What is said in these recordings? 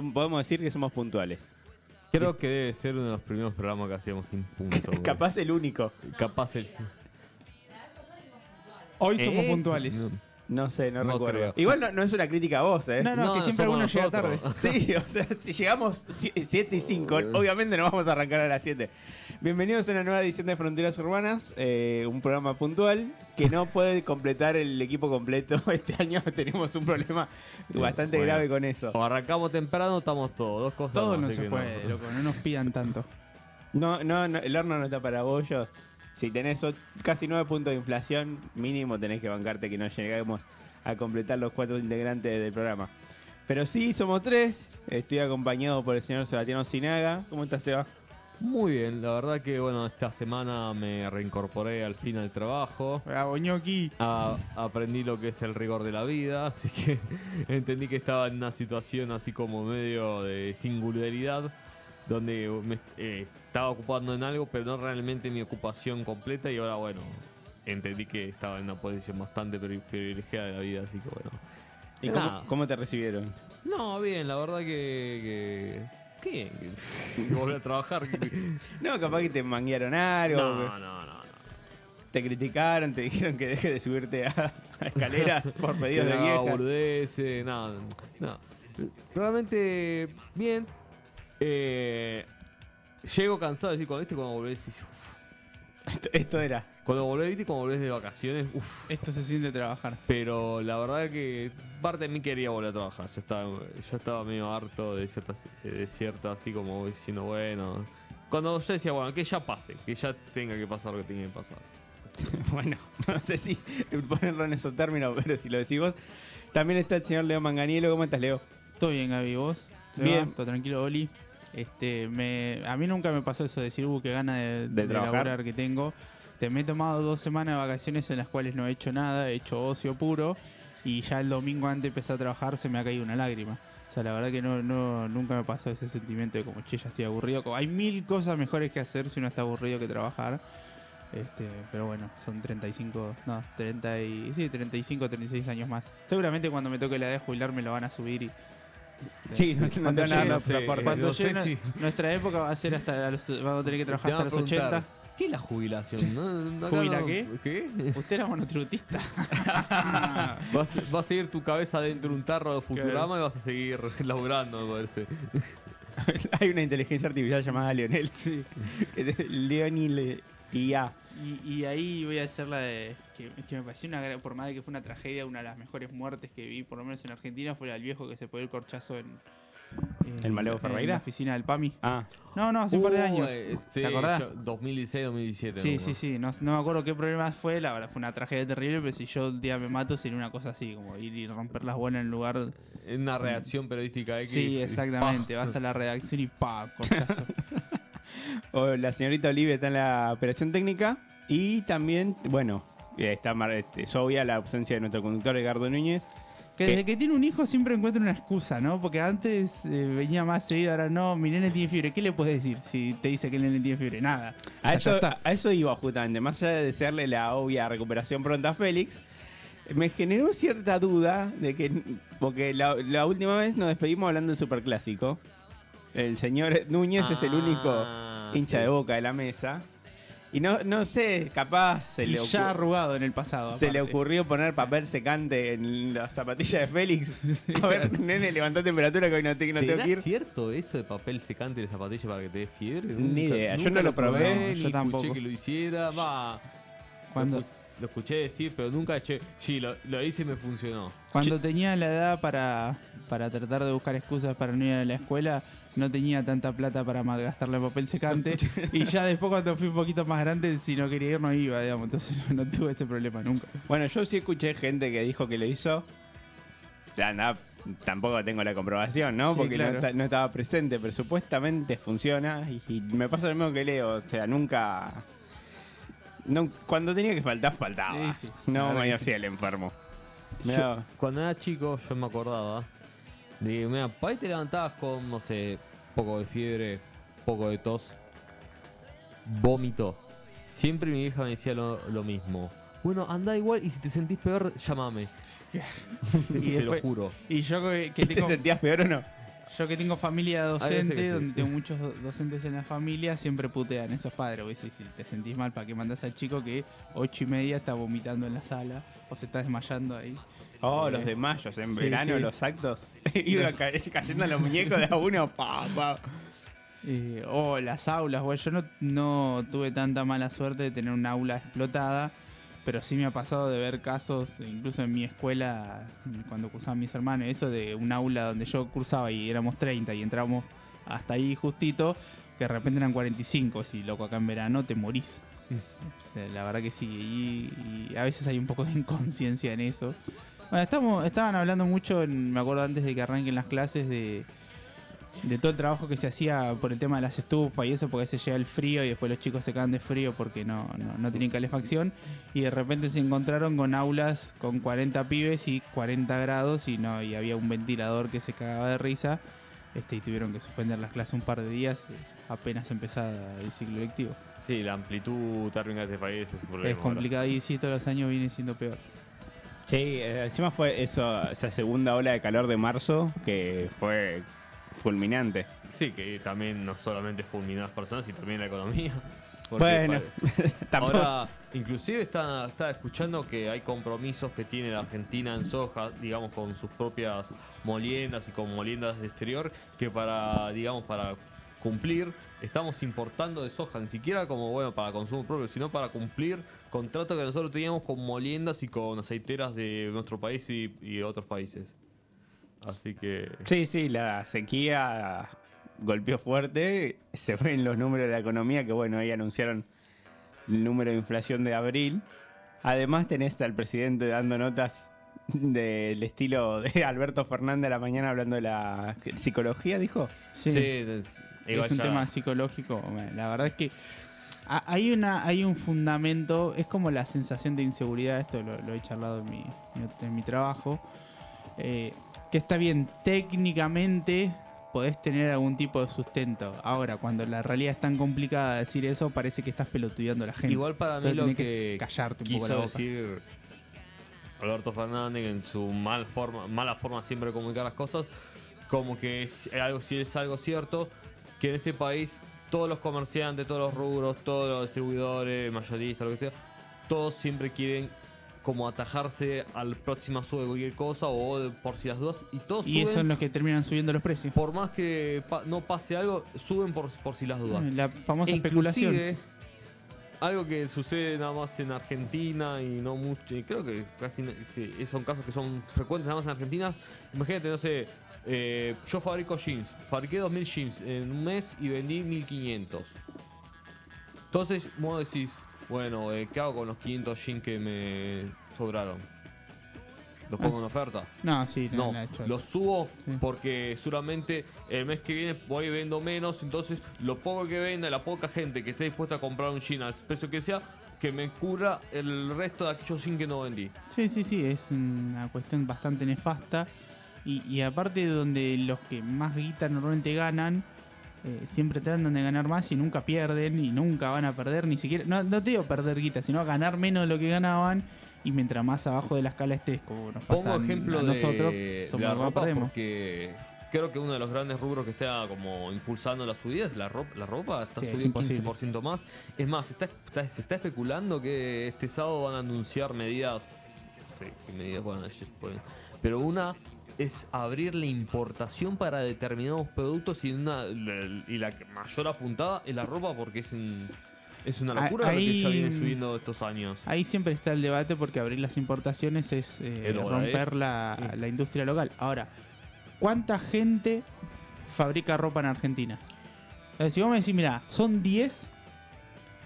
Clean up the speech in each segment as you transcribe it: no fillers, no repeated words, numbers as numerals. Podemos decir que somos puntuales. Creo que debe ser uno de los primeros programas que hacíamos sin punto. Capaz el único. Capaz el... Hoy somos puntuales. No sé, no recuerdo. Creo. Igual no es una crítica a vos, ¿eh? No, que siempre uno llega tarde. Sí, o sea, si llegamos 7 y 5, obviamente no vamos a arrancar a las 7. Bienvenidos a una nueva edición de Fronteras Urbanas, un programa puntual que no puede completar el equipo completo. Este año tenemos un problema bastante grave con eso. O arrancamos temprano, estamos todos, dos cosas. Todo no se puede, loco, no nos pidan tanto. No, el horno no está para bollos. Si tenés casi 9 puntos de inflación, mínimo tenés que bancarte que no lleguemos a completar los 4 integrantes del programa. Pero sí, somos 3. Estoy acompañado por el señor Sebastián Ocinaga. ¿Cómo estás, Seba? Muy bien, la verdad que bueno, esta semana me reincorporé al fin al trabajo. ¡Bravo, ñoqui! Aprendí lo que es el rigor de la vida, así que entendí que estaba en una situación así como medio de singularidad, donde me estaba ocupando en algo, pero no realmente mi ocupación completa, y ahora, bueno, entendí que estaba en una posición bastante privilegiada de la vida, así que bueno. ¿Y cómo te recibieron? No, bien, la verdad que volví a trabajar. No, capaz que te manguearon algo. No. Te criticaron, te dijeron que dejes de subirte a escaleras por pedidos de vieja. Burdeces, no. Realmente, bien. Llego cansado, es decir, cuando volvés decís, esto era. Cuando volvés, ¿viste? Cuando volvés de vacaciones, esto se siente trabajar. Pero la verdad que parte de mí quería volver a trabajar. Yo estaba medio harto de cierta así como diciendo, bueno. Cuando yo decía, bueno, que ya pase, que ya tenga que pasar lo que tenga que pasar. Bueno, no sé si ponerlo en esos términos, pero si lo decís vos. También está el señor Leo Manganiello. ¿Cómo estás, Leo? Todo bien, Gaby, ¿vos? Bien. Todo tranquilo, Oli. A mí nunca me pasó eso de decir, qué gana de trabajar que tengo. Me he tomado 2 semanas de vacaciones en las cuales no he hecho nada, he hecho ocio puro, y ya el domingo antes de empezar a trabajar se me ha caído una lágrima. O sea, la verdad que nunca me pasó ese sentimiento de como, che, ya estoy aburrido. Hay 1000 cosas mejores que hacer si uno está aburrido que trabajar. Pero bueno, son 35, 36 años más. Seguramente cuando me toque la edad de jubilar me lo van a subir y... Sí, nuestra época va a ser hasta vamos a tener que trabajar hasta los 80. ¿Qué es la jubilación? No, ¿jubila qué? ¿Qué? Usted era monotributista. Va a seguir tu cabeza dentro de un tarro de Futurama y vas a seguir laburando, me parece. Hay una inteligencia artificial llamada Leonel, sí. Leonil IA. Y ahí voy a hacer la de... Que me pareció una... Por más de que fue una tragedia, una de las mejores muertes que vi, por lo menos en Argentina, fue la del viejo que se pegó el corchazo en... ¿El Maleo Ferreira? En la oficina del PAMI. Ah. No, hace un par de años. Sí, ¿te acordás? 2016, 2017. Sí. No me acuerdo qué problema fue. La verdad, fue una tragedia terrible, pero si yo el día me mato sería una cosa así, como ir y romper las bolas en lugar... En una redacción periodística X. Sí, exactamente. Vas a la redacción y ¡pam! Corchazo. La señorita Olivia está en la operación técnica y también, bueno, es obvia la ausencia de nuestro conductor Edgardo Núñez. Que desde que tiene un hijo siempre encuentra una excusa, ¿no? Porque antes venía más seguido, ahora no, mi nene tiene fiebre. ¿Qué le puedes decir si te dice que el nene tiene fiebre? Nada. A eso iba justamente, más allá de desearle la obvia recuperación pronta a Félix, me generó cierta duda de que, porque la última vez nos despedimos hablando del Superclásico. El señor Núñez es el único hincha de Boca de la mesa. Y no sé, capaz se le ocurrió. Ya arrugado en el pasado. Se le ocurrió poner papel secante en las zapatillas de Félix. A ver, nene, levantó temperatura que hoy no tengo que ir. ¿Es cierto eso de papel secante en las zapatillas para que te dé fiebre? Ni idea, yo no lo probé. Yo tampoco. Escuché que lo hiciera. Va. ¿Cuándo? Lo escuché decir, pero nunca eché. Sí, lo hice y me funcionó. Cuando tenía la edad para tratar de buscar excusas para no ir a la escuela, no tenía tanta plata para malgastarle papel secante. Y ya después, cuando fui un poquito más grande, si no quería ir, no iba, digamos. Entonces no tuve ese problema nunca. Bueno, yo sí escuché gente que dijo que lo hizo. Tampoco tengo la comprobación, ¿no? Sí, porque claro, no estaba presente, pero supuestamente funciona. Y me pasa lo mismo que Leo. O sea, nunca... No, cuando tenía que faltar, faltaba. Sí. No me hacía el enfermo. Cuando era chico, yo me acordaba de, mira, para ahí te levantabas con, no sé, poco de fiebre, poco de tos, vómito. Siempre mi vieja me decía lo mismo. Bueno, andá igual y si te sentís peor, llámame. Y después, se lo juro. Y yo que tengo... ¿Te sentías peor o no? Yo que tengo familia docente, sí. Donde tengo muchos docentes en la familia, siempre putean esos padres. Oye, si te sentís mal, ¿para qué mandás al chico que 8:30 está vomitando en la sala o se está desmayando ahí? Oh, los desmayos en verano, sí. Los actos. Iba cayendo a los muñecos de a uno, pa, pa. Las aulas, güey. Yo no tuve tanta mala suerte de tener un aula explotada, pero sí me ha pasado de ver casos, incluso en mi escuela, cuando cursaban mis hermanos, eso de un aula donde yo cursaba y éramos 30 y entramos hasta ahí justito, que de repente eran 45, así, loco, acá en verano te morís. La verdad que sí, y a veces hay un poco de inconsciencia en eso. Bueno, estaban hablando mucho, me acuerdo antes de que arranquen las clases, de todo el trabajo que se hacía por el tema de las estufas y eso, porque se llega el frío y después los chicos se caen de frío porque no tienen calefacción, y de repente se encontraron con aulas con 40 pibes y 40 grados y había un ventilador que se cagaba de risa, y tuvieron que suspender las clases un par de días apenas empezada el ciclo lectivo. Sí, la amplitud térmica de este país es un problema. Es complicado, ¿verdad? Y sí, todos los años viene siendo peor. Sí, encima fue esa segunda ola de calor de marzo que fue fulminante. Sí, que también no solamente fulminó a las personas, sino también la economía. Bueno, ahora inclusive está escuchando que hay compromisos que tiene la Argentina en soja, digamos, con sus propias moliendas y con moliendas de exterior, que para cumplir estamos importando de soja, ni siquiera como para consumo propio, sino para cumplir contratos que nosotros teníamos con moliendas y con aceiteras de nuestro país y otros países. Así que... Sí, la sequía golpeó fuerte, se ven los números de la economía, que ahí anunciaron el número de inflación de abril. Además tenés al presidente dando notas del estilo de Alberto Fernández a la mañana hablando de la psicología, ¿dijo? Sí, es un tema psicológico. La verdad es que hay un fundamento, es como la sensación de inseguridad, esto lo he charlado en mi trabajo, que está bien, técnicamente podés tener algún tipo de sustento. Ahora, cuando la realidad es tan complicada de decir eso, parece que estás pelotudeando a la gente. Igual para mí entonces, lo que callarte un quiso poco la boca. Decir Alberto Fernández en su mala forma siempre de comunicar las cosas, como que es algo cierto, que en este país todos los comerciantes, todos los rubros, todos los distribuidores, mayoristas, lo que sea, todos siempre quieren como atajarse al próximo sube cualquier cosa o por si las dudas, y todos suben. Y son los que terminan subiendo los precios. Por más que no pase algo, suben por si las dudas. La famosa especulación. Algo que sucede nada más en Argentina y no mucho, y creo que casi son casos que son frecuentes nada más en Argentina. Imagínate, no sé, yo fabrico jeans, fabriqué 2000 jeans en un mes y vendí 1500. Entonces vos decís, bueno, ¿qué hago con los 500 jeans que me sobraron? ¿Los pongo en oferta? No, sí, no. No los subo, sí, porque seguramente el mes que viene voy vendo menos, entonces lo poco que venda, la poca gente que esté dispuesta a comprar un jean al precio que sea, que me cubra el resto de aquellos jeans que no vendí. Sí, es una cuestión bastante nefasta. Y aparte, donde los que más guita normalmente ganan, siempre tratan de ganar más y nunca pierden y nunca van a perder, ni siquiera, no te digo perder guita, sino a ganar menos de lo que ganaban, y mientras más abajo de la escala estés, como nos pasa a nosotros, somos la ropa, perdemos. Porque creo que uno de los grandes rubros que está como impulsando la subida es la ropa, está subiendo es 15% más. Es más, se está especulando que este sábado van a anunciar medidas, no sé qué medidas van a decir, pero una es abrir la importación para determinados productos, y la mayor apuntada es la ropa, porque es una locura ahí, lo que ya viene subiendo estos años. Ahí siempre está el debate, porque abrir las importaciones es romper la industria local. Ahora, ¿cuánta gente fabrica ropa en Argentina? Si vos me decís, mirá, son 10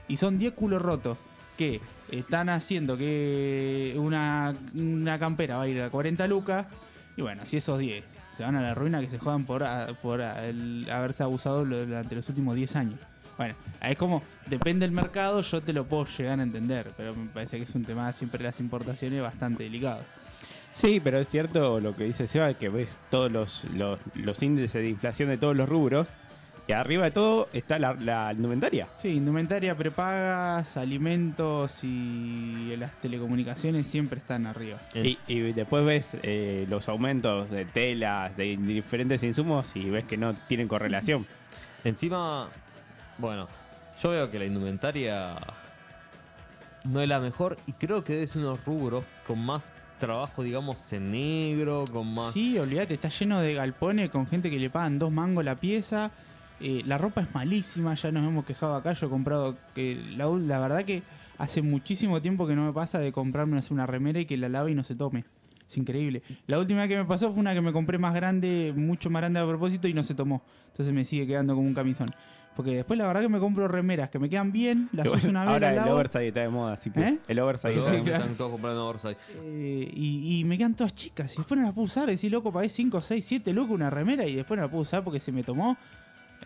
y son 10 culos rotos que están haciendo que una campera va a ir a 40 lucas. Y bueno, si esos 10 se van a la ruina, que se jodan por haberse abusado durante los últimos 10 años. Bueno, es como, depende del mercado, yo te lo puedo llegar a entender, pero me parece que es un tema siempre de las importaciones bastante delicado. Sí, pero es cierto lo que dice Seba, que ves todos los índices de inflación de todos los rubros, Y arriba de todo está la indumentaria. Sí, indumentaria, prepagas, alimentos y las telecomunicaciones siempre están arriba. Y después ves los aumentos de telas, de diferentes insumos y ves que no tienen correlación. Encima, bueno, yo veo que la indumentaria no es la mejor y creo que es unos rubros con más trabajo, digamos, en negro, con más... Sí, olvídate, está lleno de galpones con gente que le pagan 2 mangos la pieza. La ropa es malísima, ya nos hemos quejado acá. Yo he comprado, la verdad que hace muchísimo tiempo que no me pasa de comprarme una remera y que la lave y no se tome. Es increíble. La última vez que me pasó fue una que me compré más grande, mucho más grande a propósito, y no se tomó. Entonces me sigue quedando como un camisón. Porque después la verdad que me compro remeras que me quedan bien, las uso una vez. Ahora el oversize está de moda, así que... ¿Eh? El oversize está de moda. Están todos comprando oversize. Y me quedan todas chicas. Y después no las puedo usar. Decís, loco, pagué 5, 6, 7 lucas una remera y después no la puedo usar porque se me tomó.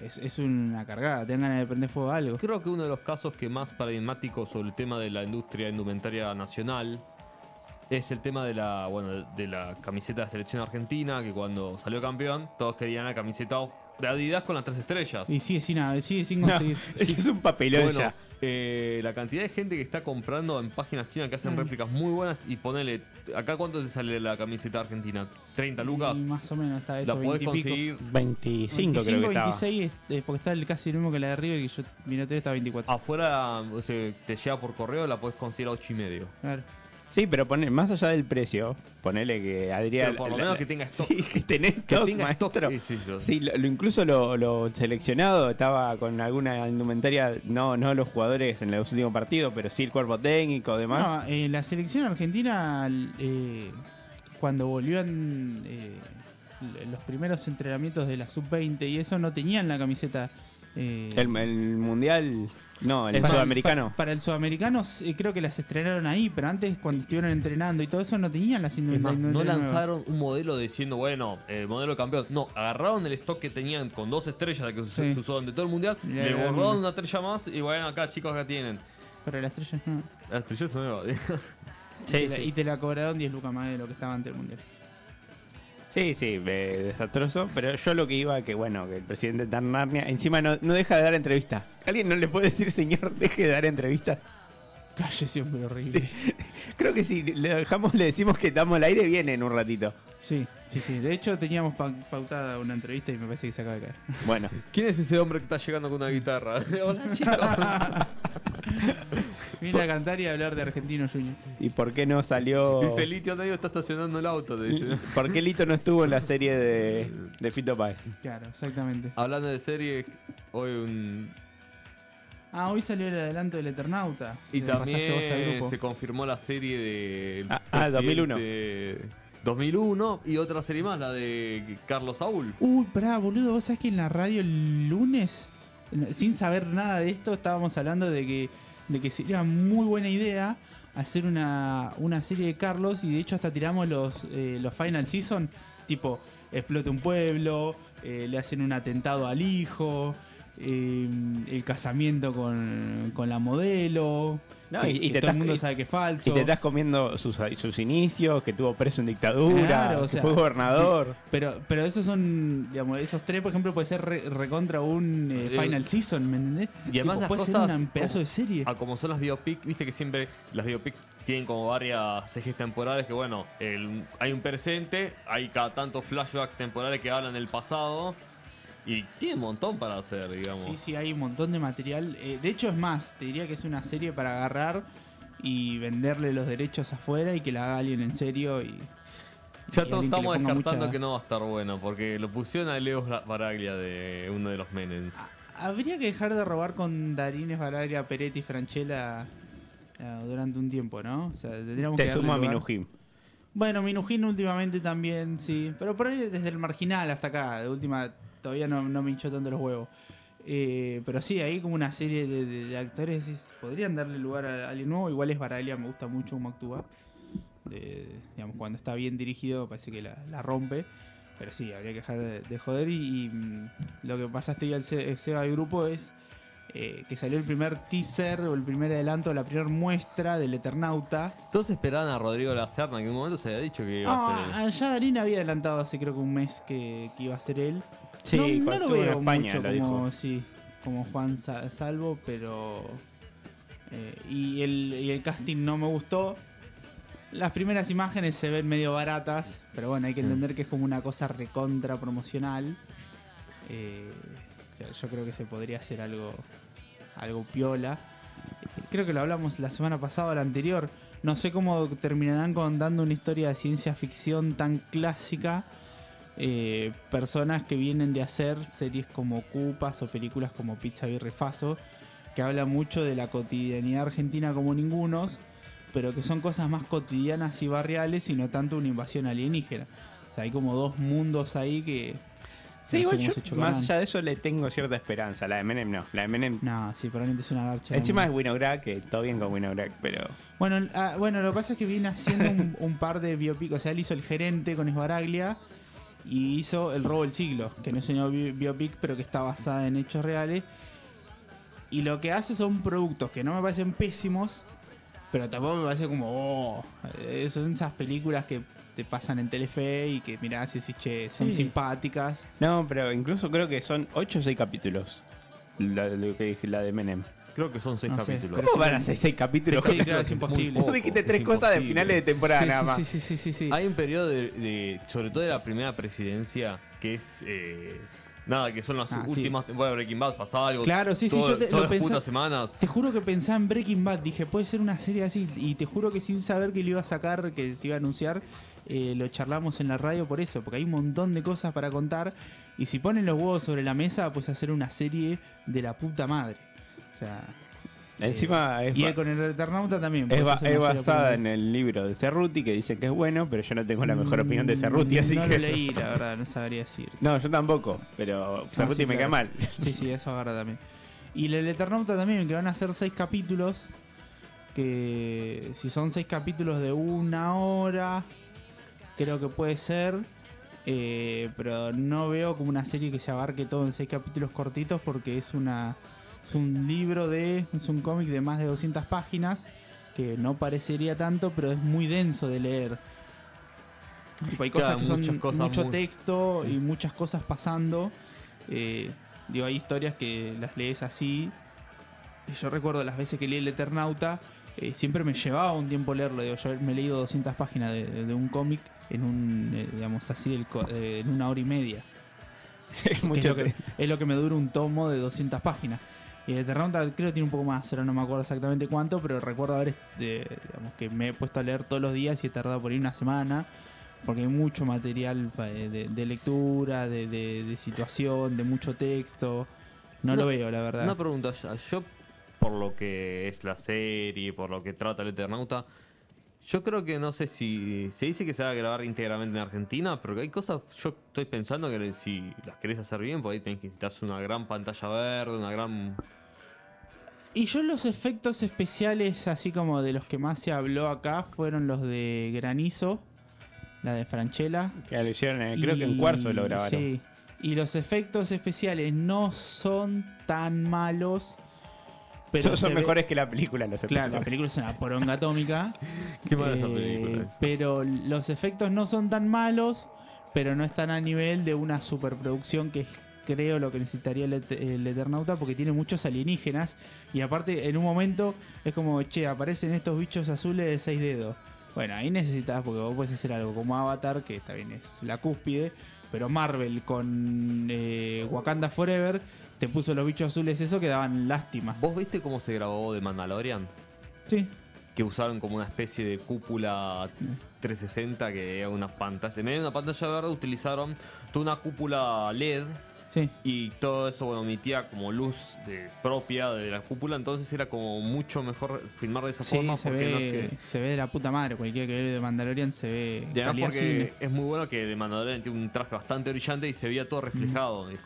Es una cargada, te dan ganas de prender fuego a algo. Creo que uno de los casos que más paradigmático sobre el tema de la industria indumentaria nacional es el tema de la camiseta de selección argentina, que cuando salió campeón todos querían la camiseta de Adidas con las 3 estrellas. Y sigue sin conseguir. No, es un papelón. Bueno, ya. La cantidad de gente que está comprando en páginas chinas que hacen réplicas muy buenas y ponele, ¿acá cuánto te sale la camiseta argentina? ¿30 lucas? Y más o menos está eso. La podés conseguir 25 creo que estaba. 26, porque está casi lo mismo que la de River, que yo mirate, está 24. Afuera, o sea, te llega por correo, la podés conseguir a 8,5. Claro. Sí, pero más allá del precio, ponele que Adrián... Pero por lo menos que tenga stock. Sí, que tenés stock, que maestro. Stock. Sí, incluso lo seleccionado estaba con alguna indumentaria, no los jugadores en los últimos partidos, pero sí el cuerpo técnico, demás. No, la selección argentina, cuando volvían los primeros entrenamientos de la Sub-20 y eso, no tenían la camiseta... El mundial, no, el sudamericano. Para el sudamericano creo que las estrenaron ahí, pero antes cuando estuvieron entrenando y todo eso no tenían las indumentaria. No lanzaron nueva. Un modelo diciendo, bueno, modelo campeón. No, agarraron el stock que tenían con 2 estrellas, la que sí. Se usó durante todo el mundial, le borraron una estrella más y bueno, acá chicos, acá tienen. Pero las estrellas no. Las estrellas no. Sí. Y te la cobraron 10 lucas más de lo que estaba antes del mundial. Sí, desastroso, pero yo lo que iba, que bueno, que el presidente de Narnia encima no deja de dar entrevistas. ¿Alguien no le puede decir, señor, deje de dar entrevistas? Cállese, hombre horrible. Sí. Creo que si le decimos que estamos al aire, viene en un ratito. Sí. De hecho, teníamos pautada una entrevista y me parece que se acaba de caer. Bueno. ¿Quién es ese hombre que está llegando con una guitarra? Hola, chicos. Vine a cantar y a hablar de Argentino Junior. ¿Y por qué no salió...? Dice, Lito, nadie está estacionando el auto, te dice. ¿Por qué Lito no estuvo en la serie de Fito Paez? Claro, exactamente. Hablando de serie, hoy salió el adelanto del Eternauta. Y también se confirmó la serie de... el 2001. 2001 y otra serie más, la de Carlos Saúl. Uy, pará, boludo, ¿vos sabés que en la radio el lunes, sin saber nada de esto, estábamos hablando de que sería muy buena idea hacer una serie de Carlos? Y de hecho hasta tiramos los Final Season, tipo, explota un pueblo, le hacen un atentado al hijo, el casamiento con la modelo, no, que todo el mundo sabe que es falso. Y te estás comiendo sus inicios, que tuvo preso en dictadura, claro, que fue gobernador. Pero esos son, digamos, esos tres, por ejemplo, puede ser recontra un Final Season, ¿me entendés? Y además tipo, puede ser un pedazo de serie. Como son las biopic, viste que siempre las biopic tienen como varias ejes temporales que, bueno, hay un presente, hay cada tanto flashback temporales que hablan del pasado. Y tiene un montón para hacer, digamos. Sí, hay un montón de material. De hecho, es más, te diría que es una serie para agarrar y venderle los derechos afuera y que la haga alguien en serio. Y ya todos estamos descartando que no va a estar bueno, porque lo pusieron a Leo Baraglia de uno de los Menems. Habría que dejar de robar con Darines, Varaglia, Peretti, Franchella durante un tiempo, ¿no? O sea, tendríamos que darle lugar. Te suma Minujín. Bueno, Minujín últimamente también, sí. Pero por ahí desde el marginal hasta acá, de última... Todavía no me hinchó tanto los huevos. Pero sí, ahí como una serie de actores. ¿Sí? Podrían darle lugar a alguien nuevo. Igual es Varaglia, me gusta mucho cómo actúa. Digamos, cuando está bien dirigido, parece que la rompe. Pero sí, habría que dejar de joder. Y lo que pasaste hoy al Seba del grupo es que salió el primer teaser o el primer adelanto, la primera muestra del Eternauta. Todos esperaban a Rodrigo Lacerna, que en un momento se había dicho que iba a ser él. Ya Darín había adelantado hace creo que un mes que iba a ser él. Sí, no lo veo en España, mucho como, sí, como Juan Salvo, pero... y el casting no me gustó. Las primeras imágenes se ven medio baratas, pero bueno, hay que entender que es como una cosa recontra promocional. Yo creo que se podría hacer algo piola. Creo que lo hablamos la semana pasada o la anterior. No sé cómo terminarán contando una historia de ciencia ficción tan clásica. Personas que vienen de hacer series como Cupas o películas como Pizza, Birra y Faso, que habla mucho de la cotidianidad argentina como ningunos, pero que son cosas más cotidianas y barriales y no tanto una invasión alienígena. O sea, hay como dos mundos ahí que... Sí, no, yo más allá de eso le tengo cierta esperanza. La de Menem no. La de Menem... No, sí, probablemente es una garcha. Encima es Winograd, que todo bien con Winograd, pero... Bueno, lo que pasa es que viene haciendo un par de biopicos. O sea, él hizo El Gerente con Sbaraglia y hizo El Robo del Siglo, que no es una biopic, pero que está basada en hechos reales. Y lo que hace son productos que no me parecen pésimos, pero tampoco me parece como... son esas películas que... te pasan en Telefe y que mirás y decís, che, son simpáticas. No, pero incluso creo que son 8 o 6 capítulos. Lo que dije, la de Menem. Creo que son 6 capítulos. ¿Cómo van a ser 6 capítulos? Sí, claro, es imposible. Vos dijiste 3 cosas de finales de temporada nada más. Sí. Hay un periodo de sobre todo de la primera presidencia, que es... que son las últimas temporadas de Breaking Bad. Pasaba algo. Claro, todas las putas semanas. Te juro que pensaba en Breaking Bad. Dije, puede ser una serie así. Y te juro que sin saber que lo iba a sacar, que se iba a anunciar, lo charlamos en la radio por eso. Porque hay un montón de cosas para contar. Y si ponen los huevos sobre la mesa, pues hacer una serie de la puta madre. O sea... Encima es y con el Eternauta también. Es basada en el libro de Cerruti, que dicen que es bueno, pero yo no tengo la mejor opinión de Cerruti, así que... No lo leí, la verdad, no sabría decir. No, yo tampoco, pero Cerruti me cae mal. Sí, eso agarra también. Y el Eternauta también, que van a ser 6 capítulos, que si son 6 capítulos de 1 hora, creo que puede ser, pero no veo como una serie que se abarque todo en 6 capítulos cortitos, porque es un cómic de más de 200 páginas, que no parecería tanto, pero es muy denso de leer. Tipo, hay cosas que son mucho texto y muchas cosas pasando. Hay historias que las lees así. Yo recuerdo las veces que leí el Eternauta, siempre me llevaba un tiempo leerlo. Yo me he leído 200 páginas de un cómic en 1 hora y media. Es lo que me dura un tomo de 200 páginas. Y el Eternauta creo que tiene un poco más, ahora no me acuerdo exactamente cuánto, pero recuerdo haber, que me he puesto a leer todos los días y he tardado por ahí una semana, porque hay mucho material de lectura, de situación, de mucho texto. No lo veo, la verdad. Una pregunta, yo por lo que es la serie, por lo que trata el Eternauta, yo creo que no sé si... Se dice que se va a grabar íntegramente en Argentina, pero que hay cosas... Yo estoy pensando que si las querés hacer bien, por ahí tenés que necesitar una gran pantalla verde, una gran... Y yo los efectos especiales, así como de los que más se habló acá, fueron los de Granizo, la de Franchella. Que lo hicieron, creo que en cuarzo lo grabaron. Sí, y los efectos especiales no son tan malos... Pero son mejores que la película. Claro, la película es una poronga atómica. Qué mala esa película es. Pero los efectos no son tan malos, pero no están a nivel de una superproducción, que creo lo que necesitaría el Eternauta, porque tiene muchos alienígenas. Y aparte, en un momento es como, che, aparecen estos bichos azules de 6 dedos. Bueno, ahí necesitas, porque vos podés hacer algo como Avatar, que también es la cúspide, pero Marvel con Wakanda Forever te puso los bichos azules, eso que daban lástima. ¿Vos viste cómo se grabó de Mandalorian? Sí. Que usaron como una especie de cúpula 360, que era una pantalla. En medio de una pantalla verde utilizaron toda una cúpula LED. Sí. Y todo eso, emitía como luz propia de la cúpula, entonces era como mucho mejor filmar de esa forma. Se ve de la puta madre, cualquiera que ve de Mandalorian se ve. Y además porque cine. Es muy bueno que de Mandalorian tiene un traje bastante brillante y se veía todo reflejado. Dijo.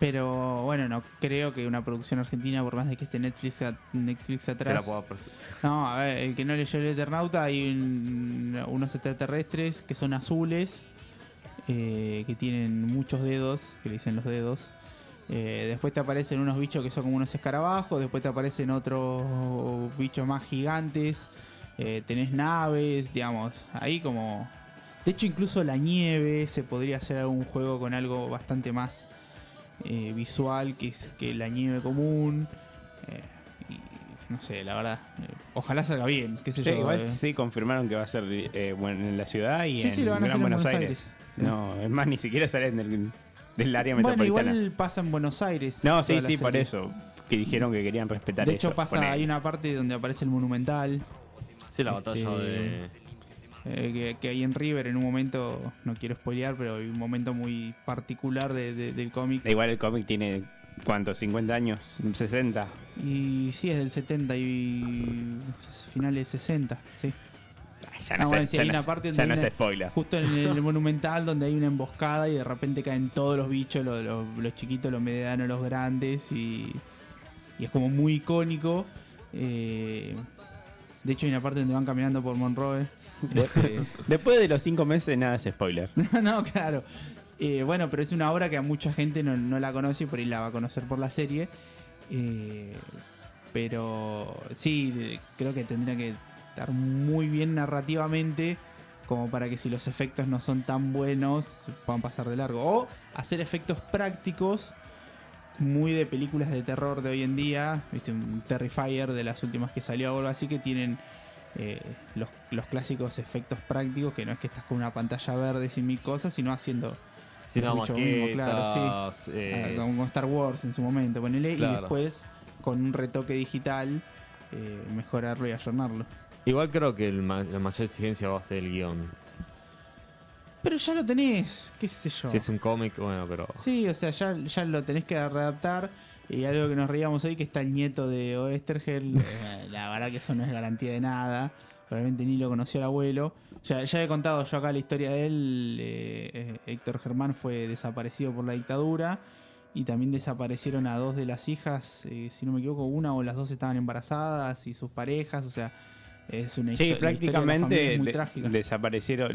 Pero bueno, no creo que una producción argentina, por más de que esté Netflix atrás... Se la pueda... No, a ver, el que no leyó el Eternauta, hay unos extraterrestres que son azules... que tienen muchos dedos, que le dicen los dedos. Después te aparecen unos bichos que son como unos escarabajos. Después te aparecen otros bichos más gigantes. Tenés naves, digamos. Ahí como De hecho, incluso la nieve se podría hacer algún juego con algo bastante más visual que la nieve común. No sé, la verdad. Ojalá salga bien, qué sé yo. Igual sí confirmaron que va a ser en la ciudad y en Buenos Aires. No, es más, ni siquiera salen del área metropolitana. Bueno, igual pasa en Buenos Aires. No, sí, por eso. Que dijeron que querían respetar eso. De hecho, pasa, hay una parte donde aparece el Monumental. Sí, la batalla de... que hay en River en un momento, no quiero spoilear, pero hay un momento muy particular del cómic. Igual el cómic tiene... ¿Cuánto? ¿50 años? ¿60? Y sí, es del 70 y finales de 60, sí. Ya no, es spoiler. Justo en el Monumental, donde hay una emboscada y de repente caen todos los bichos, los chiquitos, los medianos, los grandes, y es como muy icónico. De hecho, hay una parte donde van caminando por Monroe. Después de los 5 meses nada es spoiler. No, claro. Bueno, pero es una obra que a mucha gente no la conoce y por ahí la va a conocer por la serie. Pero sí, creo que tendría que estar muy bien narrativamente como para que si los efectos no son tan buenos puedan pasar de largo. O hacer efectos prácticos muy de películas de terror de hoy en día. ¿Viste? Un Terrifier de las últimas que salió o algo así, que tienen... los clásicos efectos prácticos, que no es que estás con una pantalla verde sin mil cosas, sino haciendo mucho mismo, claro, sí. Como Star Wars en su momento, ponele, claro. Y después con un retoque digital mejorarlo y ayornarlo. Igual creo que la mayor exigencia va a ser el guión, pero ya lo tenés, qué sé yo, si es un cómic, bueno, pero sí, o sea, ya lo tenés que readaptar. Y algo que nos reíamos hoy, que está el nieto de Oesterhel, la verdad que eso no es garantía de nada. Probablemente ni lo conoció el abuelo. Ya he contado yo acá la historia de él. Héctor Germán fue desaparecido por la dictadura y también desaparecieron a dos de las hijas, si no me equivoco, una o las dos estaban embarazadas y sus parejas, o sea, es una historia. Sí, prácticamente de muy trágica. Desaparecieron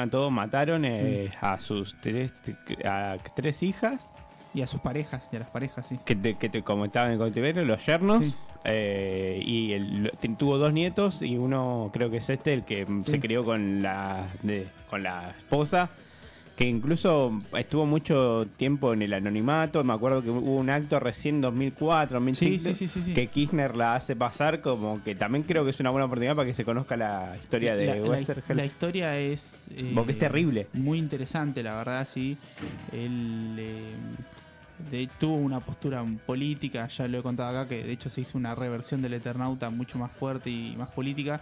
a todos, mataron a sus tres hijas. Y a sus parejas, y a las parejas, sí. Que como estaban en el cautiverio, los yernos. Sí. Y tuvo dos nietos, y uno creo que es el que se crió con la esposa. Que incluso estuvo mucho tiempo en el anonimato. Me acuerdo que hubo un acto recién en 2004, 2005, que Kirchner la hace pasar, como que también creo que es una buena oportunidad para que se conozca la historia de Westergel. La historia es... porque es terrible. Muy interesante, la verdad, sí. Tuvo una postura política, ya lo he contado acá, que de hecho se hizo una reversión del Eternauta mucho más fuerte y más política,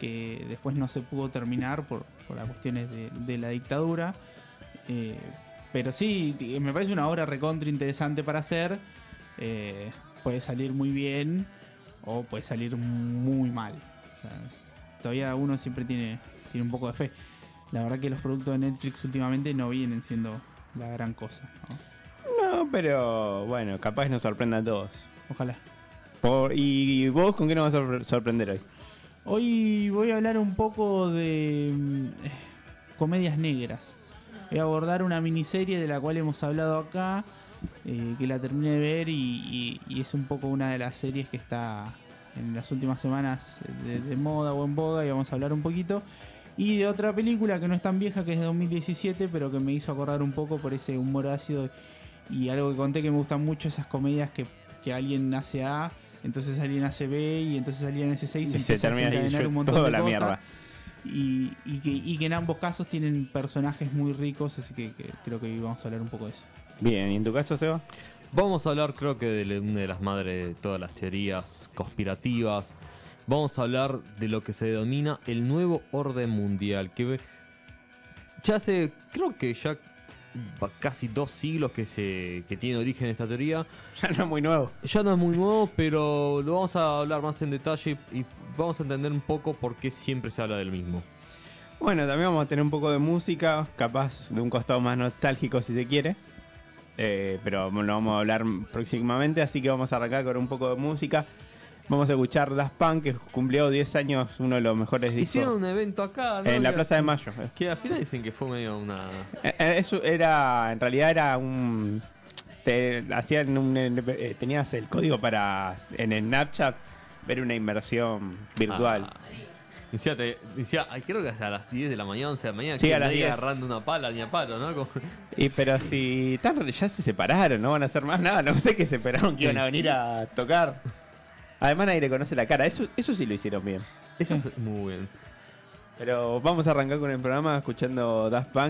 que después no se pudo terminar por las cuestiones de la dictadura. Pero sí, me parece una obra recontra interesante para hacer. Puede salir muy bien o puede salir muy mal. O sea, todavía uno siempre tiene un poco de fe. La verdad que los productos de Netflix últimamente no vienen siendo la gran cosa, ¿no? No, pero bueno, capaz nos sorprenda a todos. Ojalá. ¿Y vos con qué nos vas a sorprender hoy? Hoy voy a hablar un poco de comedias negras. Voy a abordar una miniserie de la cual hemos hablado acá, que la terminé de ver y es un poco una de las series que está en las últimas semanas de moda o en boga, y vamos a hablar un poquito. Y de otra película que no es tan vieja, que es de 2017, pero que me hizo acordar un poco por ese humor ácido. Y algo que conté, que me gustan mucho esas comedias que alguien hace A, entonces alguien hace B, y entonces alguien hace C, y se termina a encadenar un montón de cosas. Mierda. Y que en ambos casos tienen personajes muy ricos, así que creo que hoy vamos a hablar un poco de eso. Bien, ¿y en tu caso, Seba? Vamos a hablar, creo que, de una de las madres de todas las teorías conspirativas. Vamos a hablar de lo que se denomina el nuevo orden mundial, que ya hace, creo que ya... casi 2 siglos que tiene origen esta teoría. Ya no es muy nuevo. Ya no es muy nuevo, pero lo vamos a hablar más en detalle y vamos a entender un poco por qué siempre se habla del mismo. Bueno, también vamos a tener un poco de música, capaz de un costado más nostálgico si se quiere. Pero lo vamos a hablar próximamente, así que vamos a arrancar con un poco de música. Vamos a escuchar Daft Punk, que cumplió 10 años, uno de los mejores discos. Hicieron un evento acá, ¿no? En la Plaza de Mayo. Que al final dicen que fue medio una... Eso era... En realidad era un... tenías el código para... En el Snapchat, ver una inversión virtual. Decía, creo que hasta las 10 de la mañana, 11 de la mañana, sí, que nadie agarrando una pala ni a palo, ¿no? Como... Y pero si tan, ya se separaron, no van a hacer más nada, no sé qué se esperaron, que iban a venir a tocar. Además nadie le conoce la cara, eso sí lo hicieron bien. Eso es muy bien. Pero vamos a arrancar con el programa escuchando Daft Punk.